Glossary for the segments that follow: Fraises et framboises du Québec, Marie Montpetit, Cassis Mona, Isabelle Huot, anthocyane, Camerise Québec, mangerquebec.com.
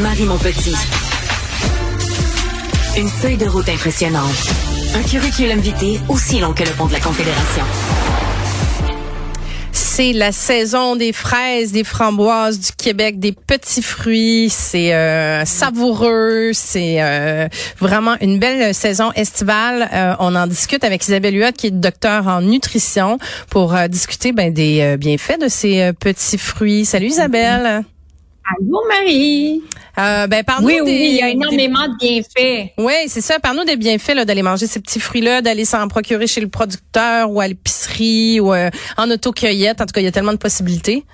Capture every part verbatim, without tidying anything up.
Marie Montpetit. Une feuille de route impressionnante. Un curriculum vitae aussi long que le pont de la Confédération. C'est la saison des fraises, des framboises du Québec, des petits fruits. C'est euh, savoureux, c'est euh, vraiment une belle saison estivale. Euh, on en discute avec Isabelle Huot, qui est docteure en nutrition, pour euh, discuter ben, des euh, bienfaits de ces euh, petits fruits. Salut Isabelle. Allô Marie. Euh, ben, parle-nous oui, des, oui, il y a énormément des... de bienfaits. Oui, c'est ça. Parle-nous des bienfaits là, d'aller manger ces petits fruits-là, d'aller s'en procurer chez le producteur ou à l'épicerie ou euh, en autocueillette. En tout cas, il y a tellement de possibilités.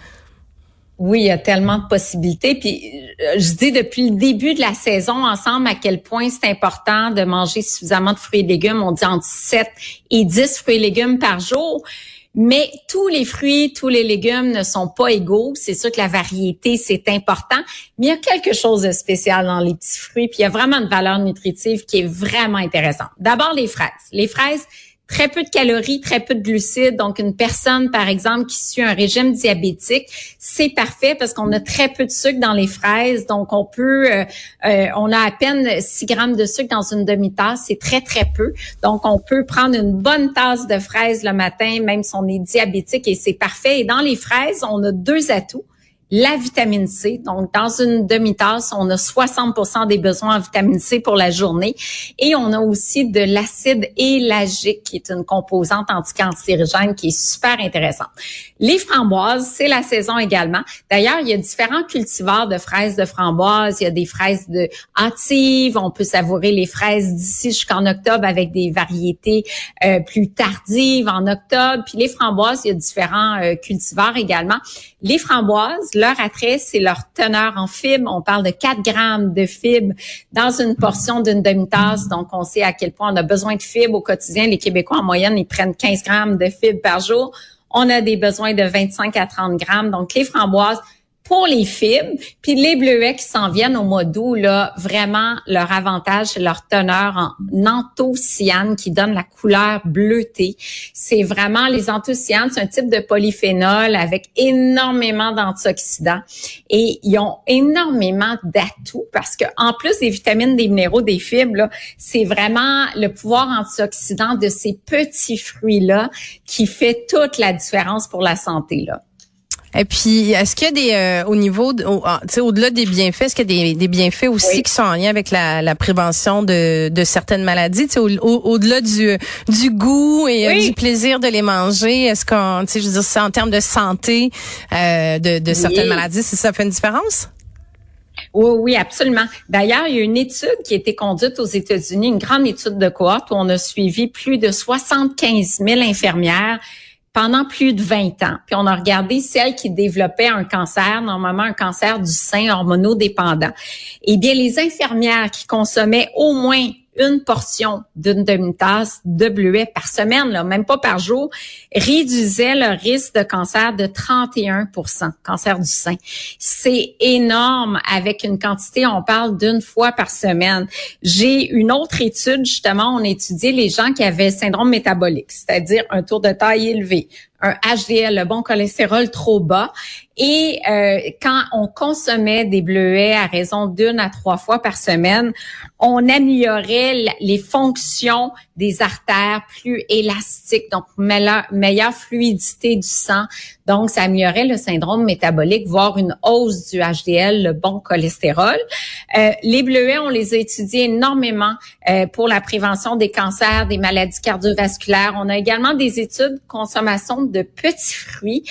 Oui, il y a tellement de possibilités. Puis, je dis depuis le début de la saison ensemble à quel point c'est important de manger suffisamment de fruits et légumes. On dit entre sept et dix fruits et légumes par jour. Mais tous les fruits, tous les légumes ne sont pas égaux. C'est sûr que la variété, c'est important. Mais il y a quelque chose de spécial dans les petits fruits. Puis il y a vraiment une valeur nutritive qui est vraiment intéressante. D'abord, les fraises. Les fraises, très peu de calories, très peu de glucides. Donc, une personne, par exemple, qui suit un régime diabétique, c'est parfait parce qu'on a très peu de sucre dans les fraises. Donc, on peut, euh, euh, on a à peine six grammes de sucre dans une demi-tasse. C'est très, très peu. Donc, on peut prendre une bonne tasse de fraises le matin, même si on est diabétique, et c'est parfait. Et dans les fraises, on a deux atouts. La vitamine C, donc dans une demi-tasse, on a soixante pour cent des besoins en vitamine C pour la journée. Et on a aussi de l'acide élagique, qui est une composante anticancérigène qui est super intéressante. Les framboises, c'est la saison également. D'ailleurs, il y a différents cultivars de fraises de framboises. Il y a des fraises de hâtives. On peut savourer les fraises d'ici jusqu'en octobre avec des variétés euh, plus tardives en octobre. Puis les framboises, il y a différents euh, cultivars également. Les framboises, leur attrait, c'est leur teneur en fibres. On parle de quatre grammes de fibres dans une portion d'une demi-tasse. Donc, on sait à quel point on a besoin de fibres au quotidien. Les Québécois, en moyenne, ils prennent quinze grammes de fibres par jour. On a des besoins de vingt-cinq à trente grammes. Donc, les framboises pour les fibres. Puis les bleuets qui s'en viennent au mois d'août, là, vraiment, leur avantage, c'est leur teneur en anthocyane qui donne la couleur bleutée. C'est vraiment, les anthocyane, c'est un type de polyphénol avec énormément d'antioxydants. Et ils ont énormément d'atouts parce que, en plus des vitamines, des minéraux, des fibres, là, c'est vraiment le pouvoir antioxydant de ces petits fruits-là qui fait toute la différence pour la santé, là. Et puis, est-ce qu'il y a des, euh, au niveau, de, au, tu sais, au-delà des bienfaits, est-ce qu'il y a des, des bienfaits aussi oui. qui sont en lien avec la, la prévention de, de certaines maladies, tu sais, au, au, au-delà du, du goût et oui. euh, du plaisir de les manger, est-ce qu'on, tu sais, je veux dire, c'est en termes de santé, euh, de, de oui. certaines maladies, si ça fait une différence? Oui, oui, absolument. D'ailleurs, il y a une étude qui a été conduite aux États-Unis, une grande étude de cohorte où on a suivi plus de soixante-quinze mille infirmières pendant plus de vingt ans. Puis on a regardé celles qui développaient un cancer, normalement un cancer du sein hormonodépendant. Eh bien, les infirmières qui consommaient au moins une portion d'une demi-tasse de bleuet par semaine, là, même pas par jour, réduisait le risque de cancer de trente et un pour cent, cancer du sein. C'est énorme avec une quantité, on parle d'une fois par semaine. J'ai une autre étude, justement, on étudiait les gens qui avaient syndrome métabolique, c'est-à-dire un taux de taille élevé, un H D L, le bon cholestérol trop bas. Et euh, quand on consommait des bleuets à raison d'une à trois fois par semaine, on améliorait les fonctions des artères plus élastiques, donc meilleure, meilleure fluidité du sang. Donc, ça améliorait le syndrome métabolique, voire une hausse du H D L, le bon cholestérol. Euh, les bleuets, on les a étudiés énormément euh, pour la prévention des cancers, des maladies cardiovasculaires. On a également des études de consommation de petits fruits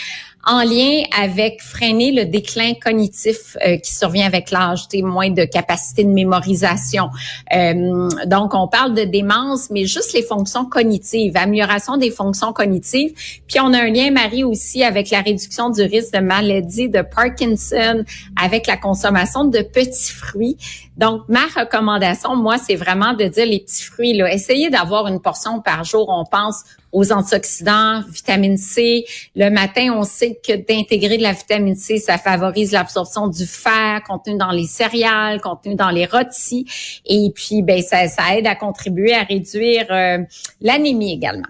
en lien avec freiner le déclin cognitif euh, qui survient avec l'âge, moins de capacité de mémorisation. Euh, donc, on parle de démence, mais juste les fonctions cognitives, amélioration des fonctions cognitives. Puis, on a un lien, Marie, aussi avec la réduction du risque de maladie de Parkinson, avec la consommation de petits fruits. Donc, ma recommandation, moi, c'est vraiment de dire les petits fruits, là, essayez d'avoir une portion par jour. On pense aux antioxydants, vitamine C. Le matin, on sait que d'intégrer de la vitamine C, ça favorise l'absorption du fer contenu dans les céréales, contenu dans les rôtis. Et puis, ben, ça, ça aide à contribuer à réduire euh, l'anémie également.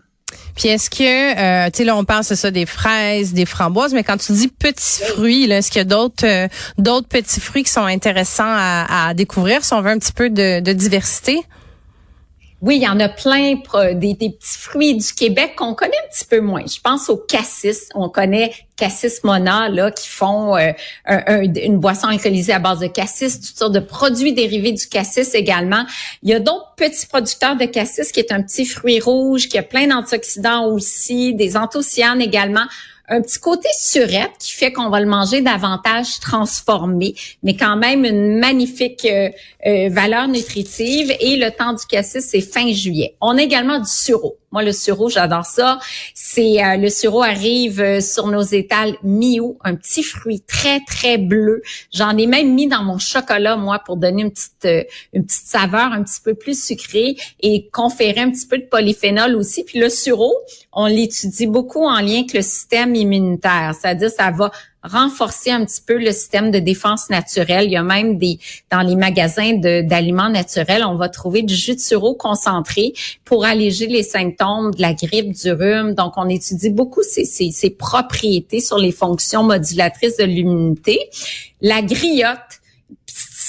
Puis est-ce que, euh, tu sais, là, on pense, c'est ça, des fraises, des framboises, mais quand tu dis petits fruits, là, est-ce qu'il y a d'autres euh, d'autres petits fruits qui sont intéressants à, à découvrir si on veut un petit peu de, de diversité? Oui, il y en a plein, des, des petits fruits du Québec qu'on connaît un petit peu moins. Je pense au cassis. On connaît Cassis Mona, là, qui font euh, un, un, une boisson alcoolisée à base de cassis, toutes sortes de produits dérivés du cassis également. Il y a d'autres petits producteurs de cassis qui est un petit fruit rouge, qui a plein d'antioxydants aussi, des anthocyanes également. Un petit côté surette qui fait qu'on va le manger davantage transformé, mais quand même une magnifique euh, euh, valeur nutritive. Et le temps du cassis, c'est fin juillet. On a également du sureau. Moi, le sureau, j'adore ça. C'est euh, le sureau arrive euh, sur nos étals mi-août, un petit fruit très très bleu. J'en ai même mis dans mon chocolat moi pour donner une petite euh, une petite saveur un petit peu plus sucrée et conférer un petit peu de polyphénol aussi. Puis le sureau, on l'étudie beaucoup en lien avec le système immunitaire, c'est-à-dire ça va renforcer un petit peu le système de défense naturelle. Il y a même des dans les magasins de, d'aliments naturels, on va trouver du jus de sureau concentré pour alléger les symptômes de la grippe, du rhume. Donc, on étudie beaucoup ces, ces, ces propriétés sur les fonctions modulatrices de l'immunité. La griotte,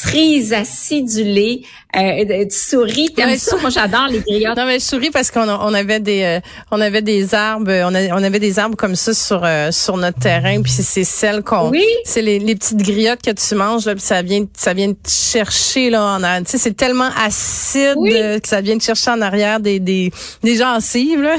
cerise acidulée, euh, tu souris, t'aimes ouais, ça? Moi, j'adore les griottes. Non, mais je souris parce qu'on a, on avait des, euh, on avait des arbres, on, a, on avait des arbres comme ça sur, euh, sur notre terrain, puis c'est, c'est celles qu'on, oui. c'est les, les petites griottes que tu manges, là, puis ça vient, ça vient te chercher, là, en arrière. Tu sais, c'est tellement acide oui. euh, que ça vient te chercher en arrière des, des, des gencives, là.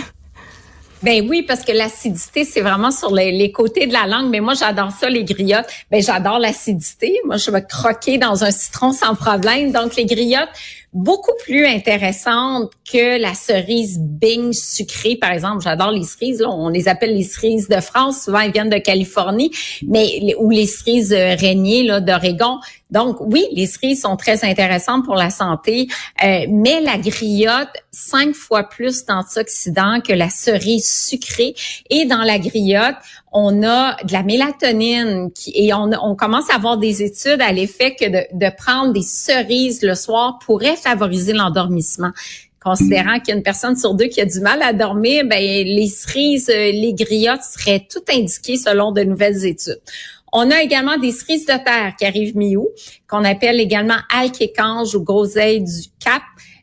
Ben oui, parce que l'acidité, c'est vraiment sur les, les côtés de la langue. Mais moi, j'adore ça, les griottes. Ben j'adore l'acidité. Moi, je vais croquer dans un citron sans problème. Donc, les griottes, beaucoup plus intéressantes que la cerise Bing sucrée, par exemple. J'adore les cerises. Là, on les appelle les cerises de France. Souvent, elles viennent de Californie, mais ou les cerises régnées là d'Oregon. Donc, oui, les cerises sont très intéressantes pour la santé, euh, mais la griotte, cinq fois plus d'antioxydants que la cerise sucrée. Et dans la griotte, on a de la mélatonine qui, et on, on commence à avoir des études à l'effet que de, de prendre des cerises le soir pourrait favoriser l'endormissement. Considérant qu'il y a une personne sur deux qui a du mal à dormir, ben les cerises, les griottes seraient tout indiquées selon de nouvelles études. On a également des cerises de terre qui arrivent mi-août, qu'on appelle également alquécange ou groseille du Cap.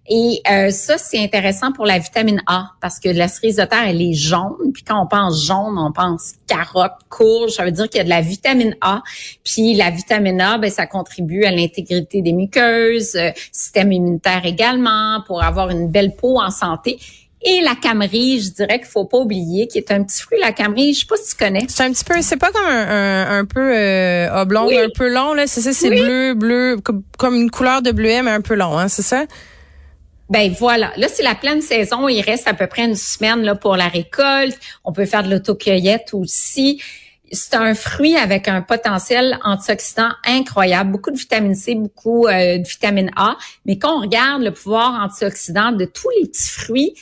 Et euh, ça, c'est intéressant pour la vitamine A parce que la cerise de terre, elle est jaune. Puis quand on pense jaune, on pense carotte, courge. Ça veut dire qu'il y a de la vitamine A. Puis la vitamine A, ben ça contribue à l'intégrité des muqueuses, euh, système immunitaire également, pour avoir une belle peau en santé. Et la camerise, je dirais qu'il faut pas oublier, qui est un petit fruit. La camerise, je sais pas si tu connais. C'est un petit peu, c'est pas comme un, un, un peu euh, oblong, oui. un peu long là. C'est ça, c'est oui. bleu, bleu, comme, comme une couleur de bleuet mais un peu long, hein, c'est ça? Ben voilà, là c'est la pleine saison, il reste à peu près une semaine là pour la récolte. On peut faire de l'autocueillette aussi. C'est un fruit avec un potentiel antioxydant incroyable, beaucoup de vitamine C, beaucoup euh, de vitamine A, mais quand on regarde le pouvoir antioxydant de tous les petits fruits,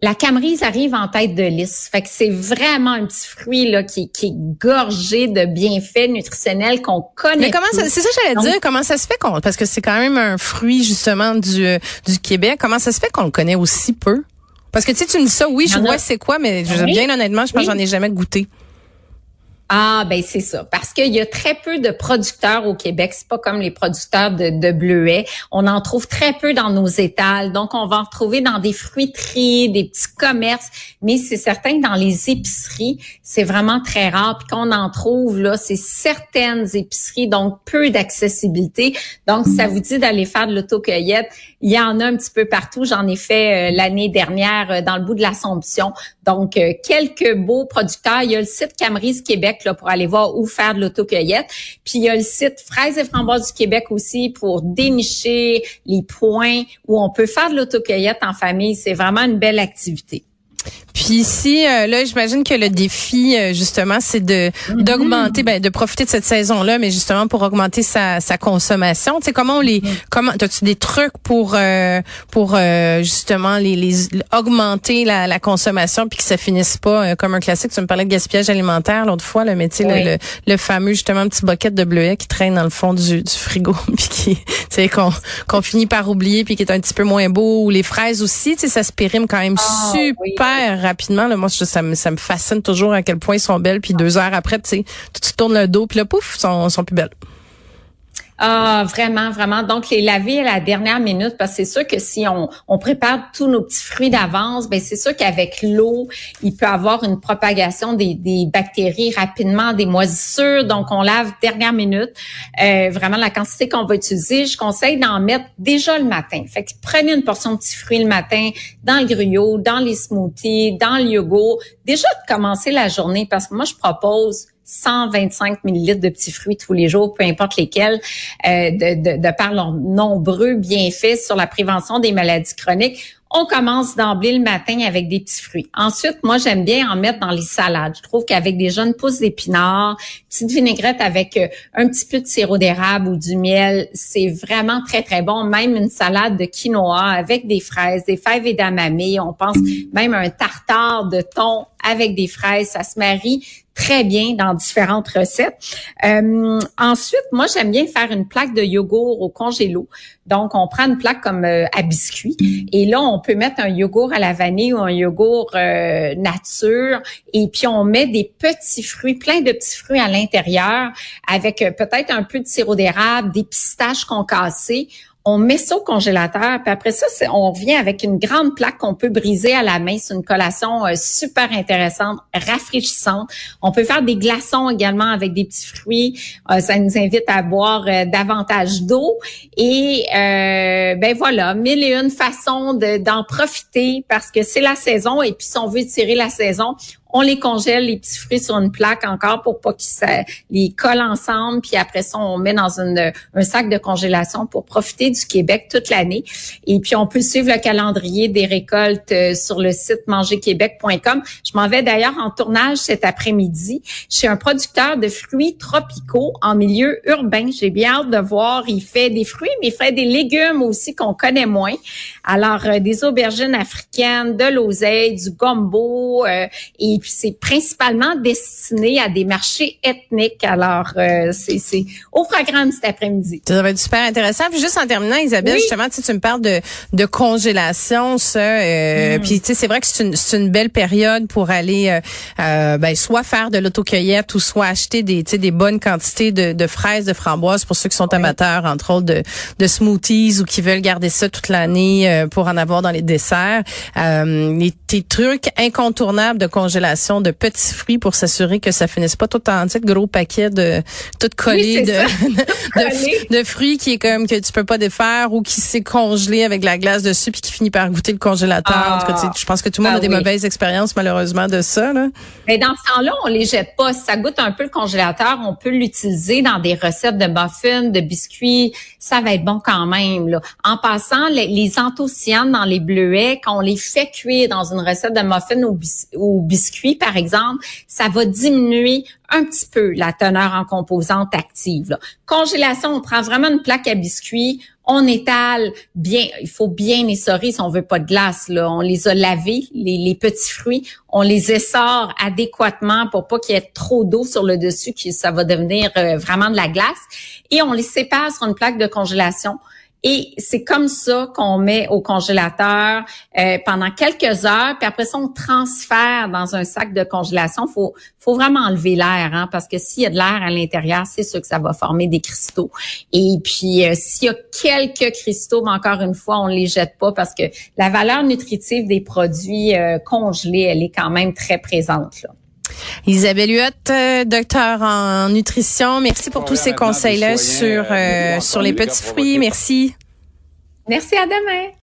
la camerise arrive en tête de liste. Fait que c'est vraiment un petit fruit là qui, qui est gorgé de bienfaits nutritionnels qu'on connaît. Mais comment ça, c'est ça que j'allais Donc, dire, comment ça se fait qu'on, parce que c'est quand même un fruit justement du du Québec, comment ça se fait qu'on le connaît aussi peu? Parce que tu sais, tu me dis ça, oui, je vois a... c'est quoi, mais je, oui. bien honnêtement, je pense oui. que j'en ai jamais goûté. Ah, ben c'est ça. Parce qu'il y a très peu de producteurs au Québec. C'est pas comme les producteurs de, de bleuets. On en trouve très peu dans nos étals. Donc, on va en retrouver dans des fruiteries, des petits commerces. Mais c'est certain que dans les épiceries, c'est vraiment très rare. Puis qu'on en trouve, là, c'est certaines épiceries, donc peu d'accessibilité. Donc, ça vous dit d'aller faire de l'autocueillette. Il y en a un petit peu partout. J'en ai fait euh, l'année dernière euh, dans le bout de l'Assomption. Donc, euh, quelques beaux producteurs. Il y a le site Camerise Québec là, pour aller voir où faire de l'autocueillette. Puis il y a le site Fraises et framboises du Québec aussi pour dénicher les points où on peut faire de l'autocueillette en famille. C'est vraiment une belle activité. Puis ici, euh, là, j'imagine que le défi, euh, justement, c'est de mm-hmm. d'augmenter, ben, de profiter de cette saison-là, mais justement pour augmenter sa, sa consommation. Tu sais, comment on les, mm-hmm. comment, t'as-tu des trucs pour euh, pour euh, justement les, les augmenter la, la consommation, puis que ça finisse pas euh, comme un classique. Tu me parlais de gaspillage alimentaire l'autre fois, là, mais tu sais, oui. le, le, le fameux justement petit boquette de bleuet qui traîne dans le fond du, du frigo, puis qui, tu sais, qu'on qu'on finit par oublier, puis qui est un petit peu moins beau. Ou les fraises aussi, tu sais, ça se périme quand même oh, super. Oui. rapidement. Là. Moi, je, ça, me, ça me fascine toujours à quel point ils sont belles. Puis deux heures après, tu sais, tu tournes le dos, puis là, pouf, ils sont, sont plus belles. Ah, vraiment, vraiment. Donc, les laver à la dernière minute, parce que c'est sûr que si on, on prépare tous nos petits fruits d'avance, ben c'est sûr qu'avec l'eau, il peut avoir une propagation des, des bactéries rapidement, des moisissures. Donc, on lave dernière minute. Euh, vraiment, la quantité qu'on va utiliser, je conseille d'en mettre déjà le matin. Fait que prenez une portion de petits fruits le matin dans le gruyot, dans les smoothies, dans le yogourt. Déjà, de commencer la journée, parce que moi, je propose cent vingt-cinq millilitres de petits fruits tous les jours, peu importe lesquels, euh, de, de, de par leurs nombreux bienfaits sur la prévention des maladies chroniques. On commence d'emblée le matin avec des petits fruits. Ensuite, moi, j'aime bien en mettre dans les salades. Je trouve qu'avec des jeunes pousses d'épinards, petite vinaigrette avec un petit peu de sirop d'érable ou du miel, c'est vraiment très, très bon. Même une salade de quinoa avec des fraises, des fèves et d'amami. On pense même à un tartare de thon avec des fraises. Ça se marie très bien dans différentes recettes. Euh, ensuite, moi, j'aime bien faire une plaque de yogourt au congélo. Donc, on prend une plaque comme euh, à biscuits. Et là, on peut mettre un yogourt à la vanille ou un yogourt euh, nature. Et puis, on met des petits fruits, plein de petits fruits à l'intérieur avec euh, peut-être un peu de sirop d'érable, des pistaches concassées. On met ça au congélateur, puis après ça, c'est, on revient avec une grande plaque qu'on peut briser à la main. C'est une collation euh, super intéressante, rafraîchissante. On peut faire des glaçons également avec des petits fruits. Euh, ça nous invite à boire euh, davantage d'eau. Et euh, ben voilà, mille et une façons de, d'en profiter parce que c'est la saison. Et puis si on veut étirer la saison, on les congèle, les petits fruits, sur une plaque encore pour pas qu'ils les collent ensemble. Puis après ça, on met dans une, un sac de congélation pour profiter du Québec toute l'année. Et puis, on peut suivre le calendrier des récoltes sur le site manger québec point com. Je m'en vais d'ailleurs en tournage cet après-midi. Je suis un producteur de fruits tropicaux en milieu urbain. J'ai bien hâte de voir. Il fait des fruits, mais il fait des légumes aussi qu'on connaît moins. Alors, euh, des aubergines africaines, de l'oseille, du gombo euh, et Et puis, c'est principalement destiné à des marchés ethniques. Alors, euh, c'est, c'est au programme cet après-midi. Ça va être super intéressant. Puis juste en terminant, Isabelle, oui. justement, tu sais, tu me parles de, de congélation, ça. Euh, mm. Puis, tu sais, c'est vrai que c'est une, c'est une belle période pour aller euh, euh, ben, soit faire de l'autocueillette ou soit acheter des, tu sais, des bonnes quantités de, de fraises, de framboises pour ceux qui sont oui. amateurs, entre autres, de, de smoothies ou qui veulent garder ça toute l'année euh, pour en avoir dans les desserts. Euh, les, tes trucs incontournables de congélation de petits fruits pour s'assurer que ça finisse pas tout en petit gros paquet de tout collé oui, de, de, de, de fruits qui est comme que tu peux pas défaire ou qui s'est congelé avec la glace dessus puis qui finit par goûter le congélateur. Ah, en tout cas, je pense que tout le monde ah, a des oui. mauvaises expériences malheureusement de ça. Là. Mais dans ce temps-là, on les jette pas. Si ça goûte un peu le congélateur, on peut l'utiliser dans des recettes de muffins, de biscuits. Ça va être bon quand même. Là. En passant, les, les anthocyanes dans les bleuets, quand on les fait cuire dans une recette de muffins ou, bis, ou biscuits, par exemple, ça va diminuer un petit peu la teneur en composantes actives. Là. Congélation, on prend vraiment une plaque à biscuits, on étale bien, il faut bien essorer si on veut pas de glace. Là. On les a lavés, les, les petits fruits, on les essore adéquatement pour pas qu'il y ait trop d'eau sur le dessus, que ça va devenir euh, vraiment de la glace. Et on les sépare sur une plaque de congélation. Et c'est comme ça qu'on met au congélateur euh, pendant quelques heures. Puis après ça, on transfère dans un sac de congélation. Il faut, faut vraiment enlever l'air, hein, parce que s'il y a de l'air à l'intérieur, c'est sûr que ça va former des cristaux. Et puis, euh, s'il y a quelques cristaux, mais encore une fois, on les jette pas parce que la valeur nutritive des produits euh, congelés, elle est quand même très présente, là. Isabelle Huot, docteur en nutrition, merci pour tous ces conseils-là sur, euh, sur les petits fruits. Merci. Merci, à demain.